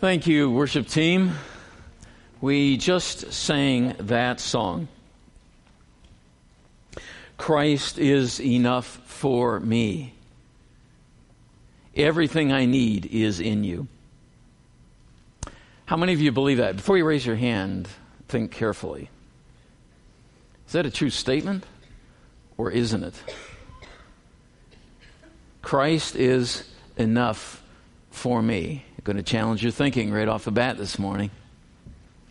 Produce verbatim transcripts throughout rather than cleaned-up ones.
Thank you, worship team. We just sang that song. Christ is enough for me. Everything I need is in you. How many of you believe that? Before you raise your hand, think carefully. Is that a true statement or isn't it? Christ is enough for me. I'm going to challenge your thinking right off the bat this morning.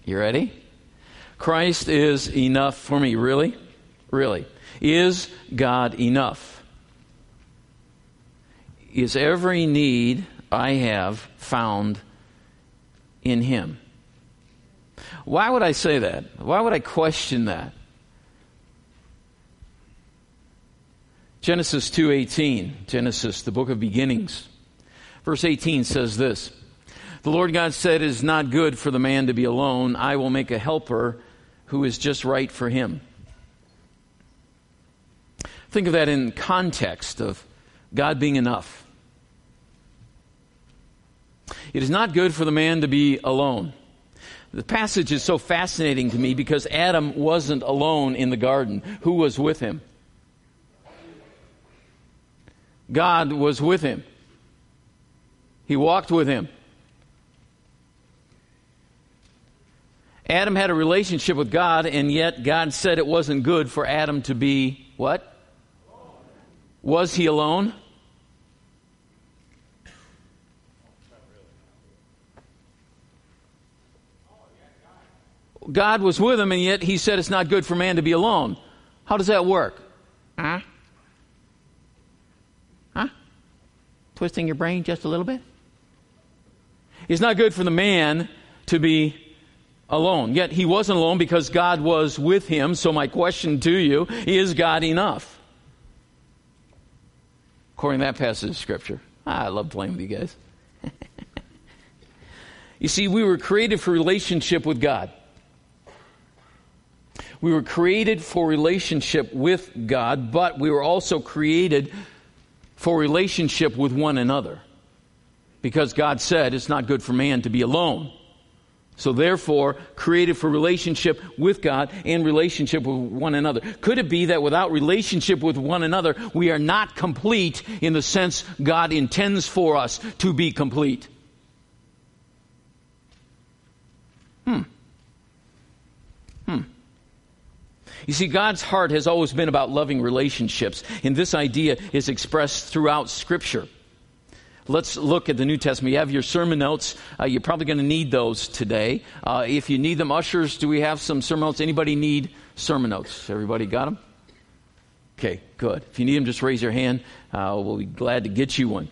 You ready? Christ is enough for me. Really? Really. Is God enough? Is every need I have found in Him? Why would I say that? Why would I question that? Genesis two eighteen, Genesis, the book of beginnings. Verse eighteen says this, "The Lord God said, it is not good for the man to be alone. I will make a helper who is just right for him." Think of that in context of God being enough. It is not good for the man to be alone. The passage is so fascinating to me because Adam wasn't alone in the garden. Who was with him? God was with him. He walked with him. Adam had a relationship with God, and yet God said it wasn't good for Adam to be what? Was he alone? God was with him, and yet he said it's not good for man to be alone. How does that work? Huh? Huh? Twisting your brain just a little bit? It's not good for the man to be alone. Yet he wasn't alone because God was with him. So my question to you, is God enough? According to that passage of Scripture. Ah, I love playing with you guys. You see, we were created for relationship with God. We were created for relationship with God, but we were also created for relationship with one another. Because God said it's not good for man to be alone. So therefore, created for relationship with God and relationship with one another. Could it be that without relationship with one another, we are not complete in the sense God intends for us to be complete? Hmm. Hmm. You see, God's heart has always been about loving relationships, and this idea is expressed throughout Scripture. Let's look at the New Testament. You have your sermon notes. Uh, you're probably going to need those today. Uh, if you need them, ushers, do we have some sermon notes? Anybody need sermon notes? Everybody got them? Okay, good. If you need them, just raise your hand. Uh, we'll be glad to get you one.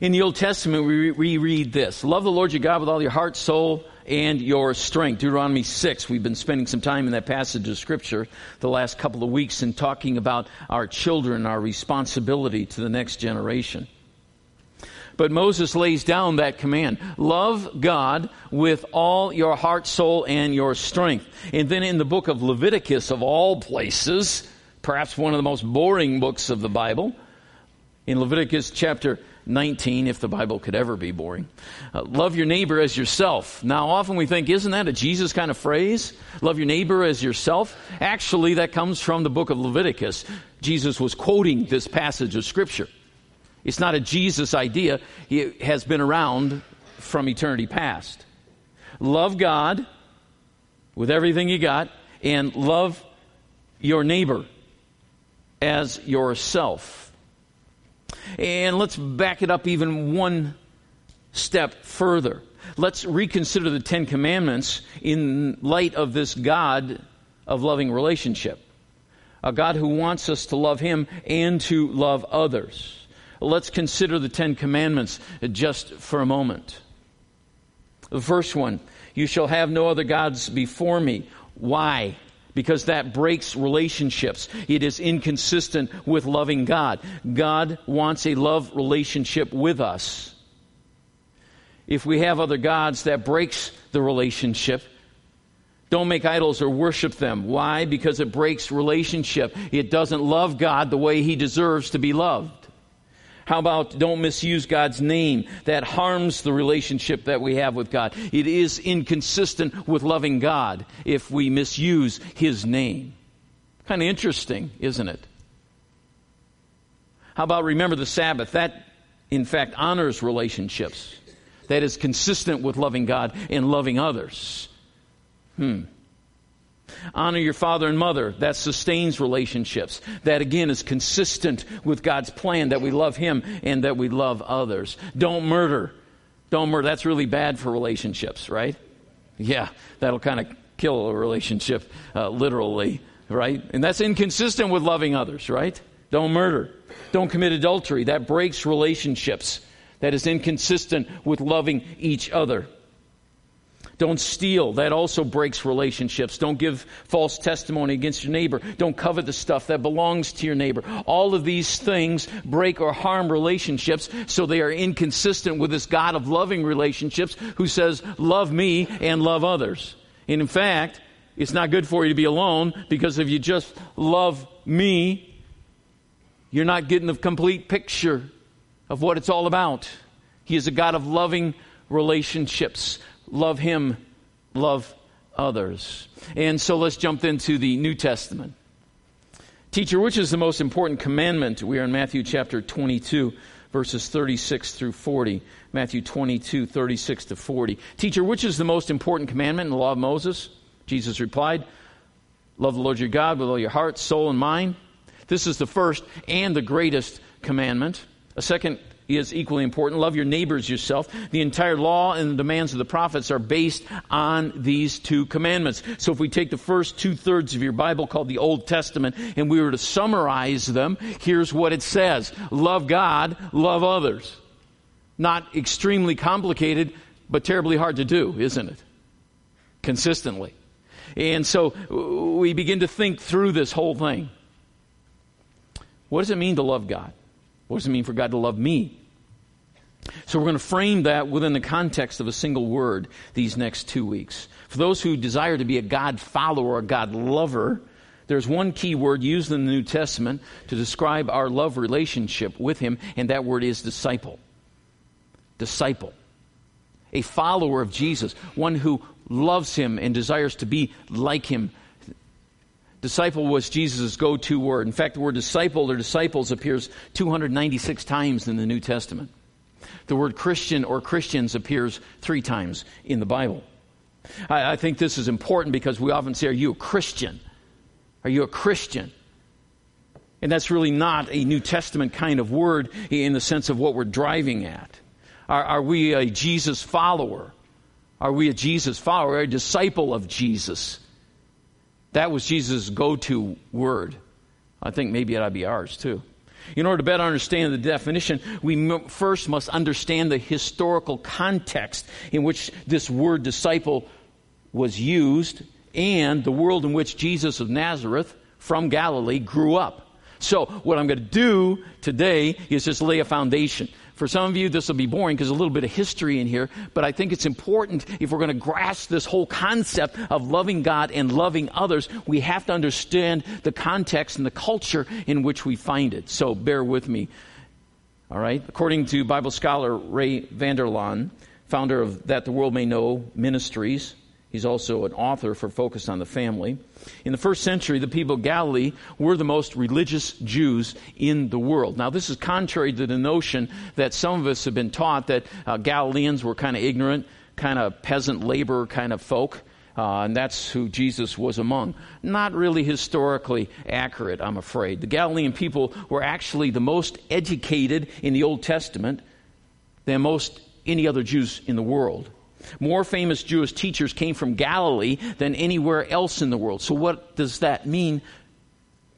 In the Old Testament, we, we read this. Love the Lord your God with all your heart, soul, and your strength. Deuteronomy six. We've been spending some time in that passage of Scripture the last couple of weeks and talking about our children, our responsibility to the next generation. But Moses lays down that command. Love God with all your heart, soul, and your strength. And then in the book of Leviticus, of all places, perhaps one of the most boring books of the Bible, in Leviticus chapter nineteen, if the Bible could ever be boring, uh, love your neighbor as yourself. Now, often we think, isn't that a Jesus kind of phrase? Love your neighbor as yourself? Actually, that comes from the book of Leviticus. Jesus was quoting this passage of Scripture. It's not a Jesus idea. It has been around from eternity past. Love God with everything you got and love your neighbor as yourself. And let's back it up even one step further. Let's reconsider the Ten Commandments in light of this God of loving relationship. A God who wants us to love Him and to love others. Let's consider the Ten Commandments just for a moment. The first one, you shall have no other gods before me. Why? Because that breaks relationships. It is inconsistent with loving God. God wants a love relationship with us. If we have other gods, that breaks the relationship. Don't make idols or worship them. Why? Because it breaks relationship. It doesn't love God the way He deserves to be loved. How about don't misuse God's name? That harms the relationship that we have with God. It is inconsistent with loving God if we misuse His name. Kind of interesting, isn't it? How about remember the Sabbath? That, in fact, honors relationships. That is consistent with loving God and loving others. Hmm. Honor your father and mother. That sustains relationships. That, again, is consistent with God's plan, that we love Him and that we love others. Don't murder. Don't murder. That's really bad for relationships, right? Yeah, that'll kind of kill a relationship, uh, literally, right? And that's inconsistent with loving others, right? Don't murder. Don't commit adultery. That breaks relationships. That is inconsistent with loving each other. Don't steal. That also breaks relationships. Don't give false testimony against your neighbor. Don't covet the stuff that belongs to your neighbor. All of these things break or harm relationships, so they are inconsistent with this God of loving relationships who says, love me and love others. And in fact, it's not good for you to be alone, because if you just love me, you're not getting the complete picture of what it's all about. He is a God of loving relationships. Love Him, love others. And so let's jump into the New Testament. Teacher, which is the most important commandment? We are in Matthew chapter twenty-two, verses thirty-six through forty. Matthew twenty-two, thirty-six to forty. Teacher, which is the most important commandment in the law of Moses? Jesus replied, love the Lord your God with all your heart, soul, and mind. This is the first and the greatest commandment. A second is equally important. Love your neighbors yourself. The entire law and the demands of the prophets are based on these two commandments. So if we take the first two-thirds of your Bible, called the Old Testament, and we were to summarize them, here's what it says. Love God, love others. Not extremely complicated, but terribly hard to do, isn't it? Consistently. And so we begin to think through this whole thing. What does it mean to love God? What does it mean for God to love me? So we're going to frame that within the context of a single word these next two weeks. For those who desire to be a God follower, a God lover, there's one key word used in the New Testament to describe our love relationship with Him, and that word is disciple. Disciple. A follower of Jesus, one who loves Him and desires to be like Him. Disciple was Jesus' go-to word. In fact, the word disciple or disciples appears two hundred ninety-six times in the New Testament. The word Christian or Christians appears three times in the Bible. I, I think this is important because we often say, are you a Christian? Are you a Christian? And that's really not a New Testament kind of word in the sense of what we're driving at. Are, are we a Jesus follower? Are we a Jesus follower? Are we a disciple of Jesus? That was Jesus' go-to word. I think maybe it ought to be ours too. In order to better understand the definition, we first must understand the historical context in which this word disciple was used and the world in which Jesus of Nazareth from Galilee grew up. So what I'm going to do today is just lay a foundation. For some of you, this will be boring because there's a little bit of history in here, but I think it's important if we're going to grasp this whole concept of loving God and loving others, we have to understand the context and the culture in which we find it. So bear with me. All right? According to Bible scholar Ray Vanderlaan, founder of That the World May Know Ministries, he's also an author for Focus on the Family. In the first century, the people of Galilee were the most religious Jews in the world. Now, this is contrary to the notion that some of us have been taught, that uh, Galileans were kind of ignorant, kind of peasant laborer kind of folk, uh, and that's who Jesus was among. Not really historically accurate, I'm afraid. The Galilean people were actually the most educated in the Old Testament than most any other Jews in the world. More famous Jewish teachers came from Galilee than anywhere else in the world. So what does that mean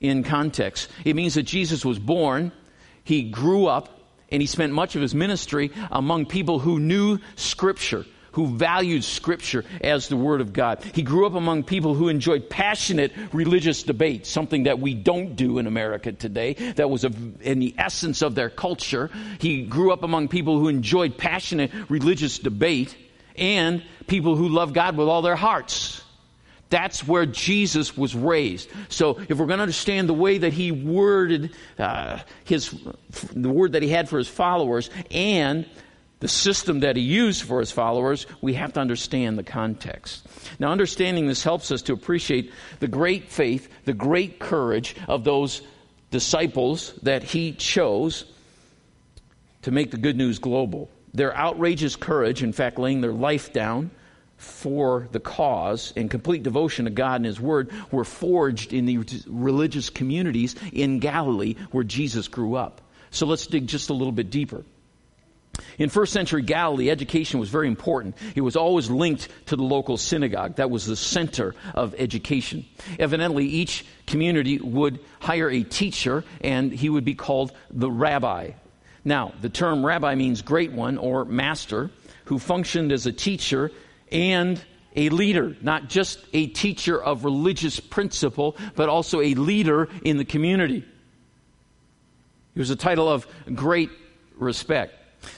in context? It means that Jesus was born, He grew up, and He spent much of His ministry among people who knew Scripture, who valued Scripture as the Word of God. He grew up among people who enjoyed passionate religious debate, something that we don't do in America today. That was a, in the essence of their culture. He grew up among people who enjoyed passionate religious debate, and people who love God with all their hearts. That's where Jesus was raised. So if we're going to understand the way that he worded uh, his the word that he had for his followers and the system that he used for his followers, we have to understand the context. Now, understanding this helps us to appreciate the great faith, the great courage of those disciples that he chose to make the good news global. Their outrageous courage, in fact, laying their life down for the cause and complete devotion to God and his word, were forged in the religious communities in Galilee where Jesus grew up. So let's dig just a little bit deeper. In first century Galilee, education was very important. It was always linked to the local synagogue. That was the center of education. Evidently, each community would hire a teacher, and he would be called the rabbi. Now, the term rabbi means great one or master, who functioned as a teacher and a leader, not just a teacher of religious principle, but also a leader in the community. It was a title of great respect.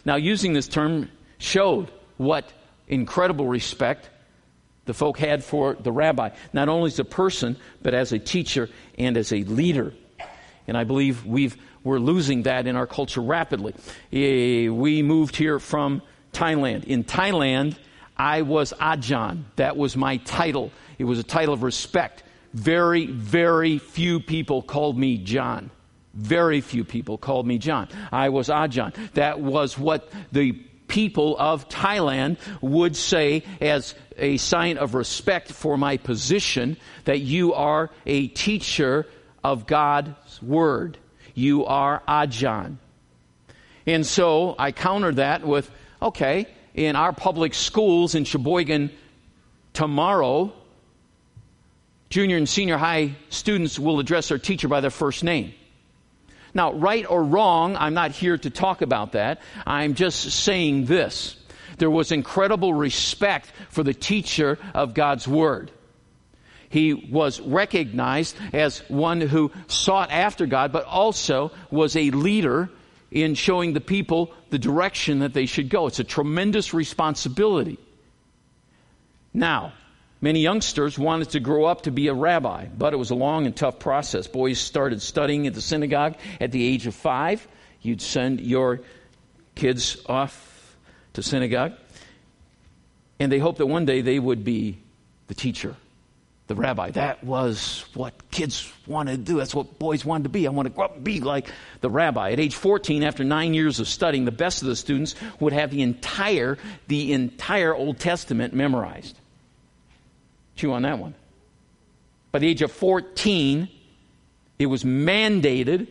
Now, using this term showed what incredible respect the folk had for the rabbi, not only as a person, but as a teacher and as a leader. And I believe we've, we're losing that in our culture rapidly. We moved here from Thailand. In Thailand, I was Ajahn. That was my title. It was a title of respect. Very, very few people called me John. Very few people called me John. I was Ajahn. That was what the people of Thailand would say as a sign of respect for my position, that you are a teacher of God's word. You are Ajahn. And so I countered that with, okay, in our public schools in Sheboygan tomorrow, junior and senior high students will address their teacher by their first name. Now, right or wrong, I'm not here to talk about that. I'm just saying this. There was incredible respect for the teacher of God's word. He was recognized as one who sought after God, but also was a leader in showing the people the direction that they should go. It's a tremendous responsibility. Now, many youngsters wanted to grow up to be a rabbi, but it was a long and tough process. Boys started studying at the synagogue at the age of five. You'd send your kids off to synagogue, and they hoped that one day they would be the teacher, the rabbi. That was what kids wanted to do. That's what boys wanted to be. I want to grow up and be like the rabbi. At age fourteen, after nine years of studying, the best of the students would have the entire, the entire Old Testament memorized. Chew on that one. By the age of fourteen, it was mandated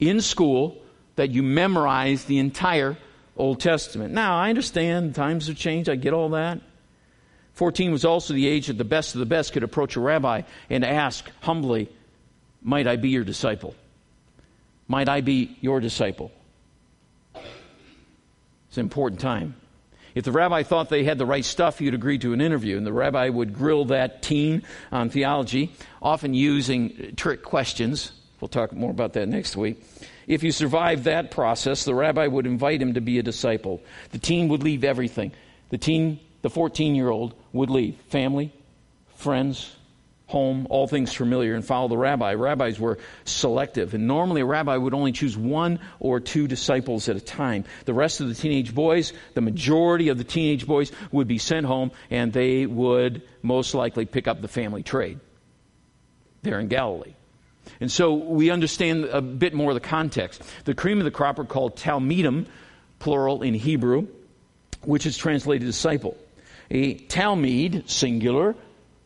in school that you memorize the entire Old Testament. Now, I understand times have changed. I get all that. fourteen was also the age that the best of the best could approach a rabbi and ask humbly, might I be your disciple? Might I be your disciple? It's an important time. If the rabbi thought they had the right stuff, you'd agree to an interview, and the rabbi would grill that teen on theology, often using trick questions. We'll talk more about that next week. If you survived that process, the rabbi would invite him to be a disciple. The teen would leave everything. The teen, the fourteen-year-old, would leave family, friends, home, all things familiar, and follow the rabbi. Rabbis were selective, and normally a rabbi would only choose one or two disciples at a time. The rest of the teenage boys, the majority of the teenage boys, would be sent home, and they would most likely pick up the family trade there in Galilee. And so we understand a bit more of the context. The cream of the crop are called Talmidim, plural in Hebrew, which is translated disciple. A Talmid, singular,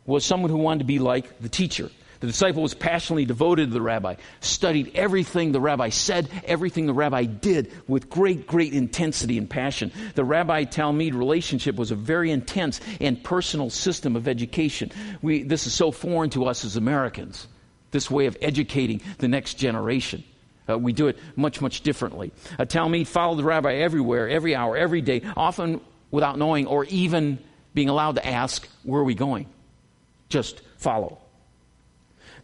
was someone who wanted to be like the teacher. The disciple was passionately devoted to the rabbi, studied everything the rabbi said, everything the rabbi did with great, great intensity and passion. The rabbi-Talmid relationship was a very intense and personal system of education. We, this is so foreign to us as Americans, this way of educating the next generation. Uh, we do it much, much differently. A Talmid followed the rabbi everywhere, every hour, every day, often without knowing or even being allowed to ask, where are we going? Just follow.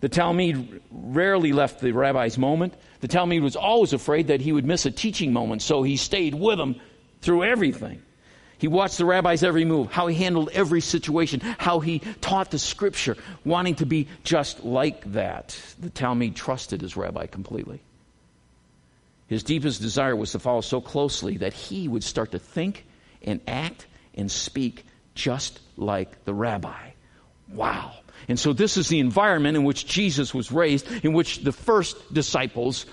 The Talmid rarely left the rabbi's moment. The Talmid was always afraid that he would miss a teaching moment, so he stayed with him through everything. He watched the rabbi's every move, how he handled every situation, how he taught the scripture, wanting to be just like that. The Talmid trusted his rabbi completely. His deepest desire was to follow so closely that he would start to think and act and speak just like the rabbi. Wow. And so this is the environment in which Jesus was raised, in which the first disciples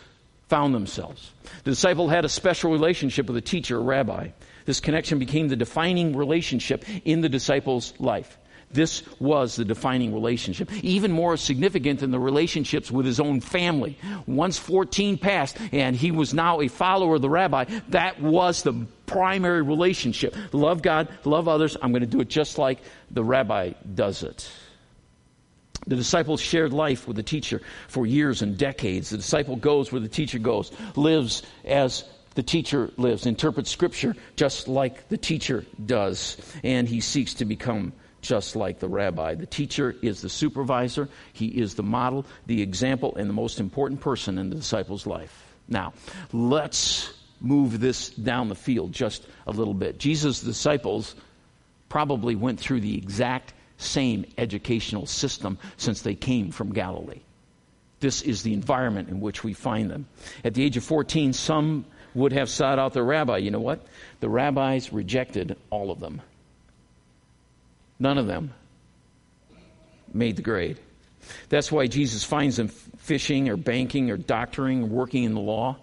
found themselves. The disciple had a special relationship with a teacher, a rabbi. This connection became the defining relationship in the disciple's life. This was the defining relationship, even more significant than the relationships with his own family. Once fourteen passed and he was now a follower of the rabbi, that was the primary relationship. Love God, love others. I'm going to do it just like the rabbi does it. The disciple shared life with the teacher for years and decades. The disciple goes where the teacher goes, lives as the teacher lives, interprets scripture just like the teacher does, and he seeks to become just like the rabbi. The teacher is the supervisor. He is the model, the example, and the most important person in the disciple's life. Now, let's move this down the field just a little bit. Jesus' disciples probably went through the exact same educational system since they came from Galilee. This is the environment in which we find them. At the age of fourteen, some would have sought out their rabbi. You know what? The rabbis rejected all of them. None of them made the grade. That's why Jesus finds them fishing or banking or doctoring or working in the law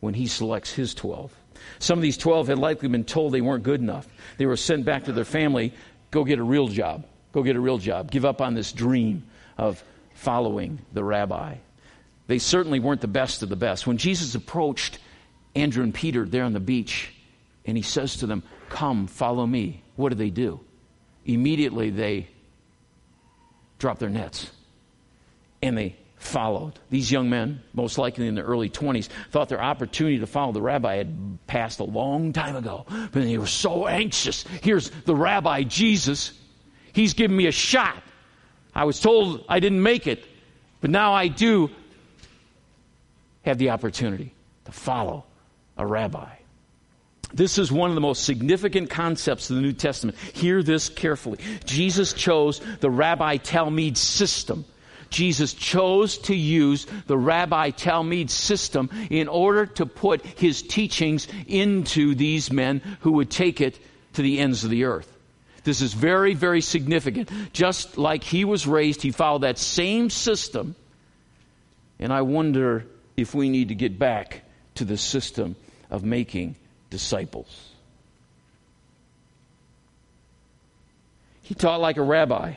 when he selects his twelve. Some of these twelve had likely been told they weren't good enough. They were sent back to their family, go get a real job. Go get a real job. Give up on this dream of following the rabbi. They certainly weren't the best of the best. When Jesus approached Andrew and Peter there on the beach, and he says to them, "Come, follow me." What do they do? Immediately they dropped their nets, and they followed. These young men, most likely in their early twenties, thought their opportunity to follow the rabbi had passed a long time ago. But they were so anxious. Here's the rabbi, Jesus. He's giving me a shot. I was told I didn't make it, but now I do have the opportunity to follow a rabbi. This is one of the most significant concepts of the New Testament. Hear this carefully. Jesus chose the Rabbi-Talmid system. Jesus chose to use the Rabbi-Talmid system in order to put his teachings into these men who would take it to the ends of the earth. This is very, very significant. Just like he was raised, he followed that same system. And I wonder if we need to get back to the system of making disciples. He taught like a rabbi.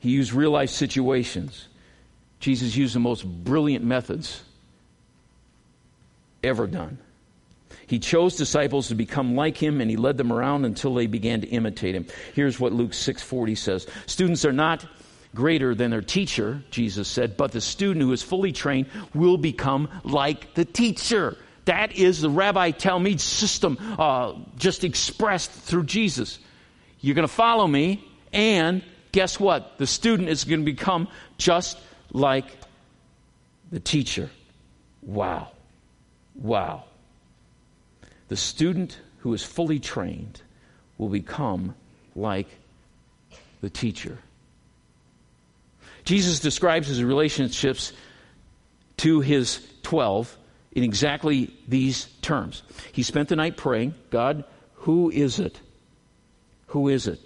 He used real life situations. Jesus used the most brilliant methods ever done. He chose disciples to become like him, and he led them around until they began to imitate him. Here's what Luke six forty says. Students are not greater than their teacher, Jesus said, but the student who is fully trained will become like the teacher. That is the Rabbi-Talmid system uh, just expressed through Jesus. You're going to follow me, and guess what? The student is going to become just like the teacher. Wow. Wow. The student who is fully trained will become like the teacher. Jesus describes his relationships to his twelve in exactly these terms. He spent the night praying, God, who is it? Who is it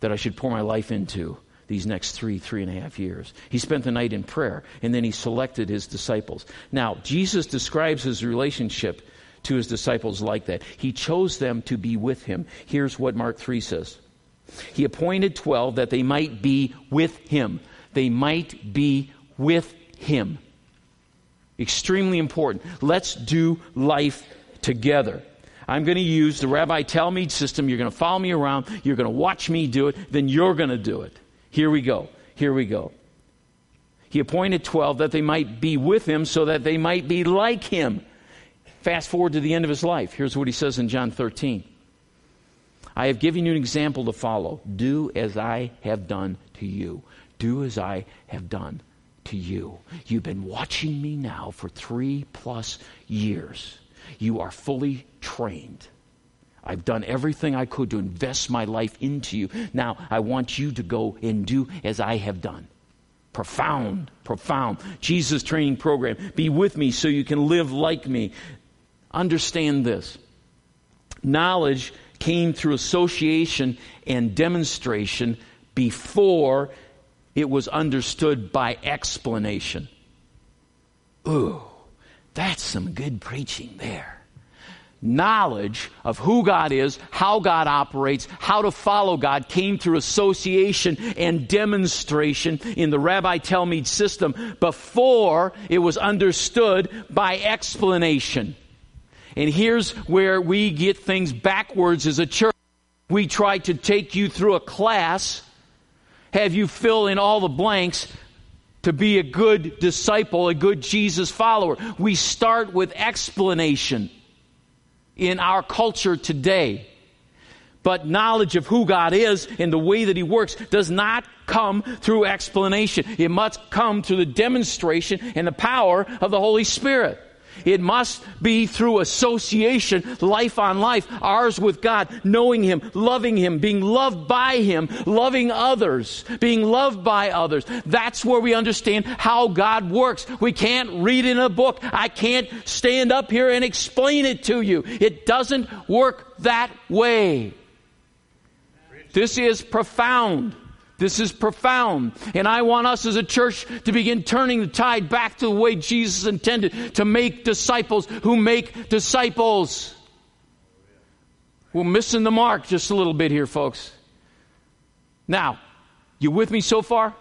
that I should pour my life into these next three, three and a half years? He spent the night in prayer, and then he selected his disciples. Now, Jesus describes his relationship to his disciples like that. He chose them to be with him. Here's what Mark three says. He appointed twelve that they might be with him. They might be with him. Extremely important. Let's do life together. I'm going to use the Rabbi-Talmid system. You're going to follow me around. You're going to watch me do it. Then you're going to do it. Here we go. Here we go. He appointed twelve that they might be with him so that they might be like him. Fast forward to the end of his life. Here's what he says in John thirteen. I have given you an example to follow. Do as I have done to you. Do as I have done to you. You've been watching me now for three plus years. You are fully trained. I've done everything I could to invest my life into you. Now, I want you to go and do as I have done. Profound, profound. Jesus training program. Be with me so you can live like me. Understand this. Knowledge came through association and demonstration before it was understood by explanation. Ooh, that's some good preaching there. Knowledge of who God is, how God operates, how to follow God came through association and demonstration in the Rabbi-Talmid system before it was understood by explanation. And here's where we get things backwards as a church. We try to take you through a class, have you fill in all the blanks to be a good disciple, a good Jesus follower. We start with explanation in our culture today. But knowledge of who God is and the way that He works does not come through explanation. It must come through the demonstration and the power of the Holy Spirit. It must be through association, life on life, ours with God, knowing Him, loving Him, being loved by Him, loving others, being loved by others. That's where we understand how God works. We can't read in a book. I can't stand up here and explain it to you. It doesn't work that way. This is profound. This is profound, and I want us as a church to begin turning the tide back to the way Jesus intended, to make disciples who make disciples. We're missing the mark just a little bit here, folks. Now, you with me so far?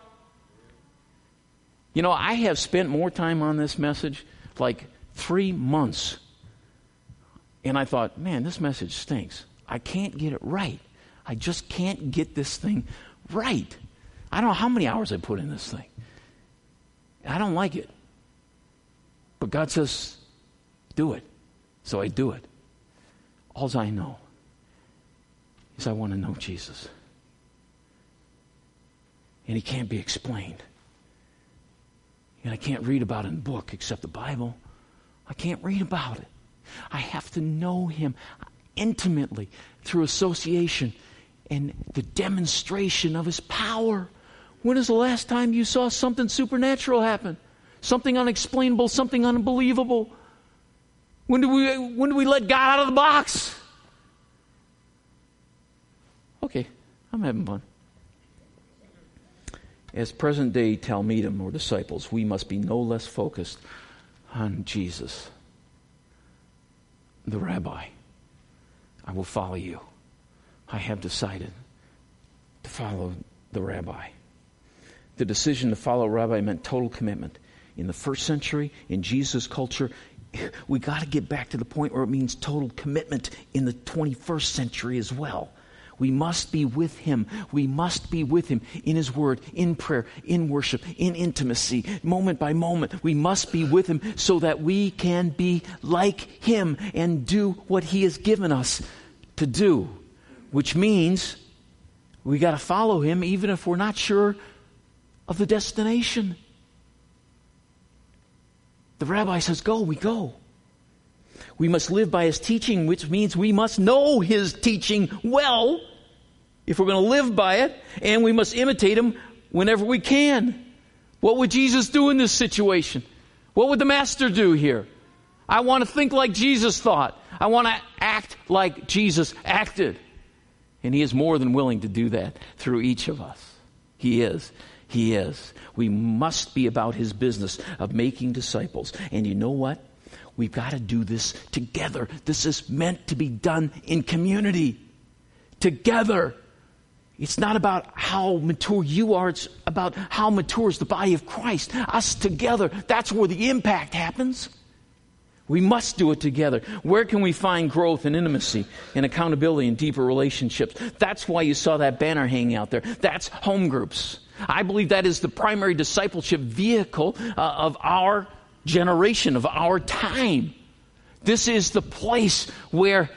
You know, I have spent more time on this message, like three months. And I thought, man, this message stinks. I can't get it right. I just can't get this thing right. Right. I don't know how many hours I put in this thing. I don't like it. But God says, do it. So I do it. All I know is I want to know Jesus. And He can't be explained. And I can't read about it in a book except the Bible. I can't read about it. I have to know Him intimately through association and the demonstration of His power. When is the last time you saw something supernatural happen? Something unexplainable, something unbelievable? When do we, when do we let God out of the box? Okay, I'm having fun. As present-day Talmidim or disciples, we must be no less focused on Jesus, the Rabbi. I will follow you. I have decided to follow the Rabbi. The decision to follow Rabbi meant total commitment. In the first century, in Jesus' culture, we got to get back to the point where it means total commitment in the twenty-first century as well. We must be with Him. We must be with Him in His Word, in prayer, in worship, in intimacy, moment by moment. We must be with Him so that we can be like Him and do what He has given us to do. Which means we got to follow Him even if we're not sure of the destination. The Rabbi says, go, we go. We must live by His teaching, which means we must know His teaching well if we're going to live by it, and we must imitate Him whenever we can. What would Jesus do in this situation? What would the Master do here? I want to think like Jesus thought. I want to act like Jesus acted. And He is more than willing to do that through each of us. He is. He is. We must be about His business of making disciples. And you know what? We've got to do this together. This is meant to be done in community. Together. It's not about how mature you are. It's about how mature is the body of Christ. Us together. That's where the impact happens. We must do it together. Where can we find growth and intimacy and accountability and deeper relationships? That's why you saw that banner hanging out there. That's home groups. I believe that is the primary discipleship vehicle uh, of our generation, of our time. This is the place where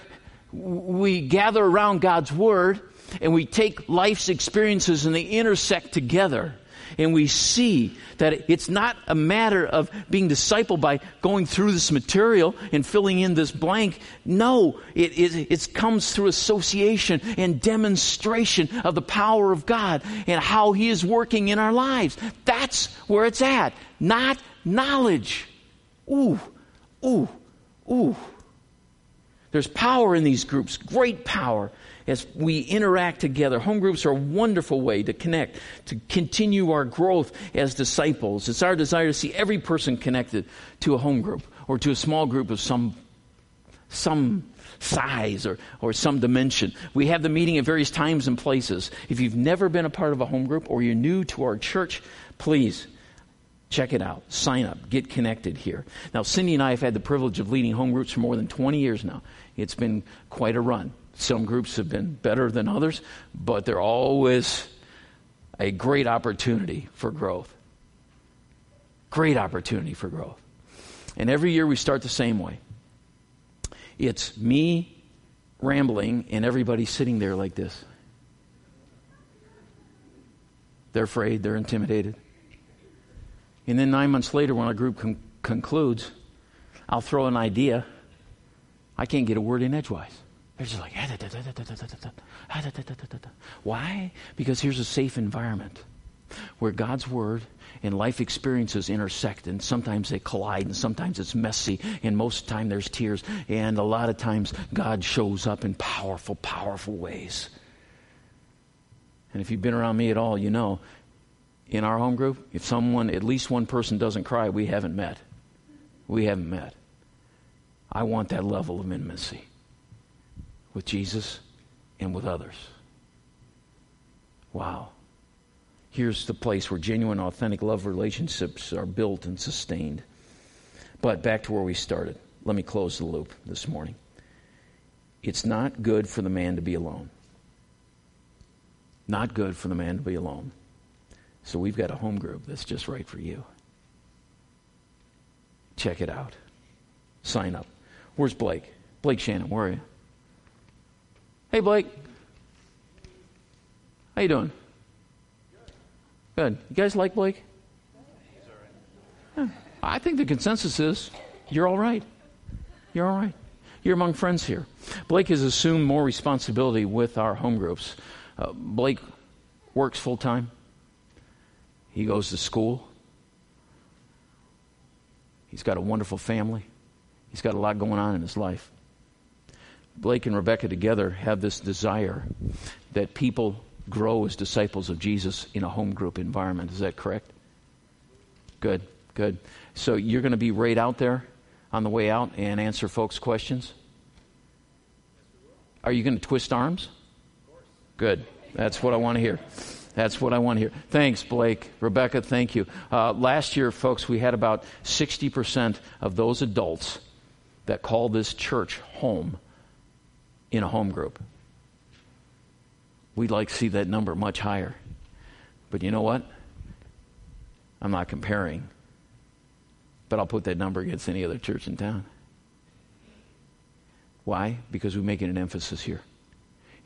we gather around God's Word and we take life's experiences and they intersect together. and we see that it's not a matter of being discipled by going through this material and filling in this blank. No, it, it, it comes through association and demonstration of the power of God and how He is working in our lives. That's where it's at, not knowledge. Ooh, ooh, ooh. There's power in these groups, great power, as we interact together. Home groups are a wonderful way to connect, to continue our growth as disciples. It's our desire to see every person connected to a home group or to a small group of some some size or, or some dimension. We have the meeting at various times and places. If you've never been a part of a home group or you're new to our church, please check it out. Sign up. Get connected here. Now, Cindy and I have had the privilege of leading home groups for more than twenty years now. It's been quite a run. Some groups have been better than others, but they're always a great opportunity for growth. Great opportunity for growth. And every year we start the same way. It's me rambling and everybody sitting there like this. They're afraid. They're intimidated. And then nine months later, when our group con- concludes, I'll throw an idea. I can't get a word in edgewise. They're just like, why? Because here's a safe environment where God's Word and life experiences intersect, and sometimes they collide, and sometimes it's messy, and most of the time there's tears, and a lot of times God shows up in powerful, powerful ways. And if you've been around me at all, you know, in our home group, if someone, at least one person doesn't cry, we haven't met. We haven't met. I want that level of intimacy with Jesus and with others. Wow. Here's the place where genuine, authentic love relationships are built and sustained. But back to where we started. Let me close the loop this morning. It's not good for the man to be alone. Not good for the man to be alone. So we've got a home group that's just right for you. Check it out. Sign up. Where's Blake? Blake Shannon, where are you? Hey, Blake. How you doing? Good. You guys like Blake? Yeah. I think the consensus is you're all right. You're all right. You're among friends here. Blake has assumed more responsibility with our home groups. Uh, Blake works full-time. He goes to school. He's got a wonderful family. He's got a lot going on in his life. Blake and Rebecca together have this desire that people grow as disciples of Jesus in a home group environment. Is that correct? Good, good. So you're going to be right out there on the way out and answer folks' questions? Are you going to twist arms? Good. That's what I want to hear. That's what I want to hear. Thanks, Blake. Rebecca, thank you. Uh, last year, folks, we had about sixty percent of those adults that call this church home in a home group. We'd like to see that number much higher. But you know what? I'm not comparing. But I'll put that number against any other church in town. Why? Because we're making an emphasis here.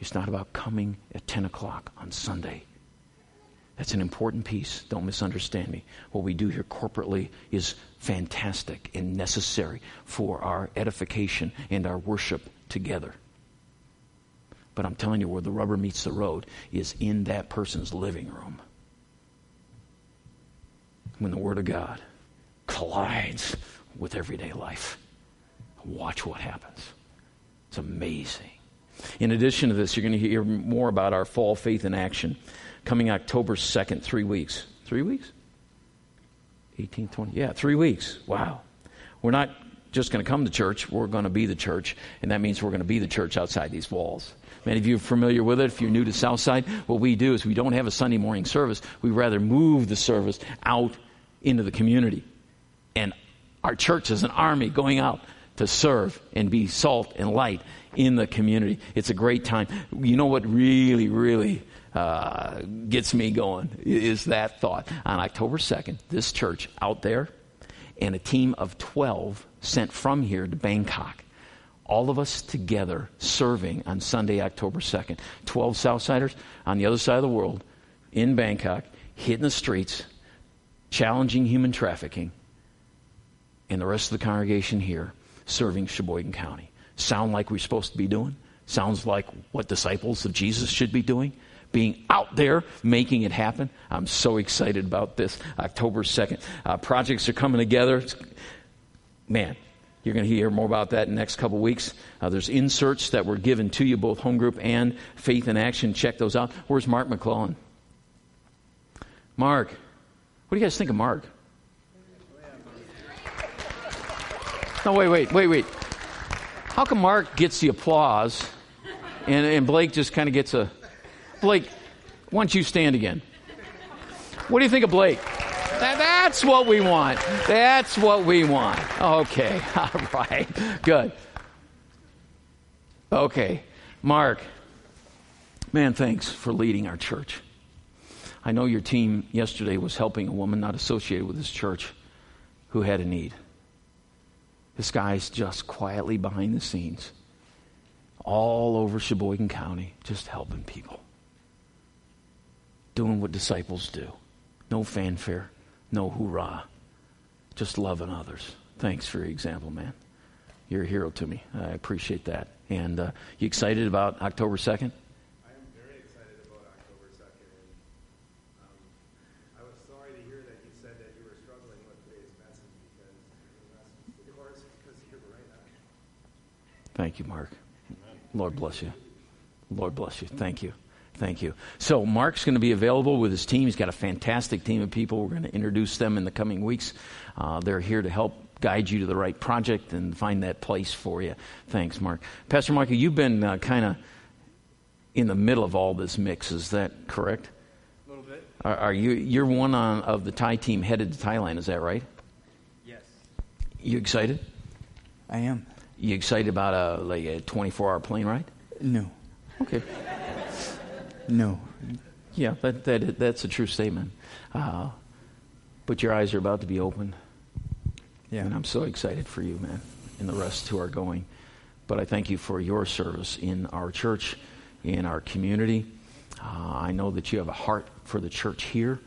It's not about coming at ten o'clock on Sunday. That's an important piece. Don't misunderstand me. What we do here corporately is fantastic and necessary for our edification and our worship together. But I'm telling you, where the rubber meets the road is in that person's living room. When the Word of God collides with everyday life, watch what happens. It's amazing. In addition to this, you're going to hear more about our Fall Faith in Action. Coming October second, three weeks. Three weeks? eighteen, twenty. Yeah, three weeks. Wow. We're not just going to come to church. We're going to be the church. And that means we're going to be the church outside these walls. Many of you are familiar with it. If you're new to Southside, what we do is we don't have a Sunday morning service. We rather move the service out into the community. And our church is an army going out to serve and be salt and light in the community. It's a great time. You know what really, really... Uh, gets me going is that thought. On October second, this church out there and a team of twelve sent from here to Bangkok, all of us together serving on Sunday, October second. twelve Southsiders on the other side of the world in Bangkok hitting the streets, challenging human trafficking, and the rest of the congregation here serving Sheboygan County. Sound like we're supposed to be doing? Sounds like what disciples of Jesus should be doing? Being out there, making it happen. I'm so excited about this. October second. Uh, projects are coming together. Man, you're going to hear more about that in the next couple weeks. Uh, there's inserts that were given to you, both home group and Faith in Action. Check those out. Where's Mark McClellan? Mark, what do you guys think of Mark? No, wait, wait, wait, wait. How come Mark gets the applause and, and Blake just kind of gets a... Blake, why don't you stand again? What do you think of Blake? That's what we want. That's what we want. Okay. All right. Good. Okay. Mark, man, thanks for leading our church. I know your team yesterday was helping a woman not associated with this church who had a need. This guy's just quietly behind the scenes, all over Sheboygan County, just helping people. Doing what disciples do. No fanfare, no hoorah, just loving others. Thanks for your example, man. You're a hero to me. I appreciate that. And uh, you excited about October second? I am very excited about October second. Um, I was sorry to hear that you said that you were struggling with today's message because the course because you were right on it. Thank you, Mark. Lord bless you. Lord bless you. Thank you. Thank you. So Mark's going to be available with his team. He's got a fantastic team of people. We're going to introduce them in the coming weeks. Uh, they're here to help guide you to the right project and find that place for you. Thanks, Mark. Pastor Michael, you've been uh, kind of in the middle of all this mix. Is that correct? A little bit. Are, are you, you're one on, of the Thai team headed to Thailand. Is that right? Yes. You excited? I am. You excited about a, like a twenty-four hour plane ride? No. Okay. No. Yeah, that, that that's a true statement. Uh, but your eyes are about to be open. Yeah. And I'm so excited for you, man, and the rest who are going. But I thank you for your service in our church, in our community. Uh, I know that you have a heart for the church here.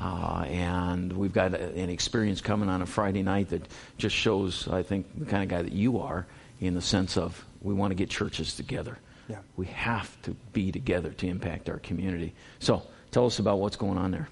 Uh, and we've got a, an experience coming on a Friday night that just shows, I think, the kind of guy that you are in the sense of we want to get churches together. Yeah. We have to be together to impact our community. So tell us about what's going on there.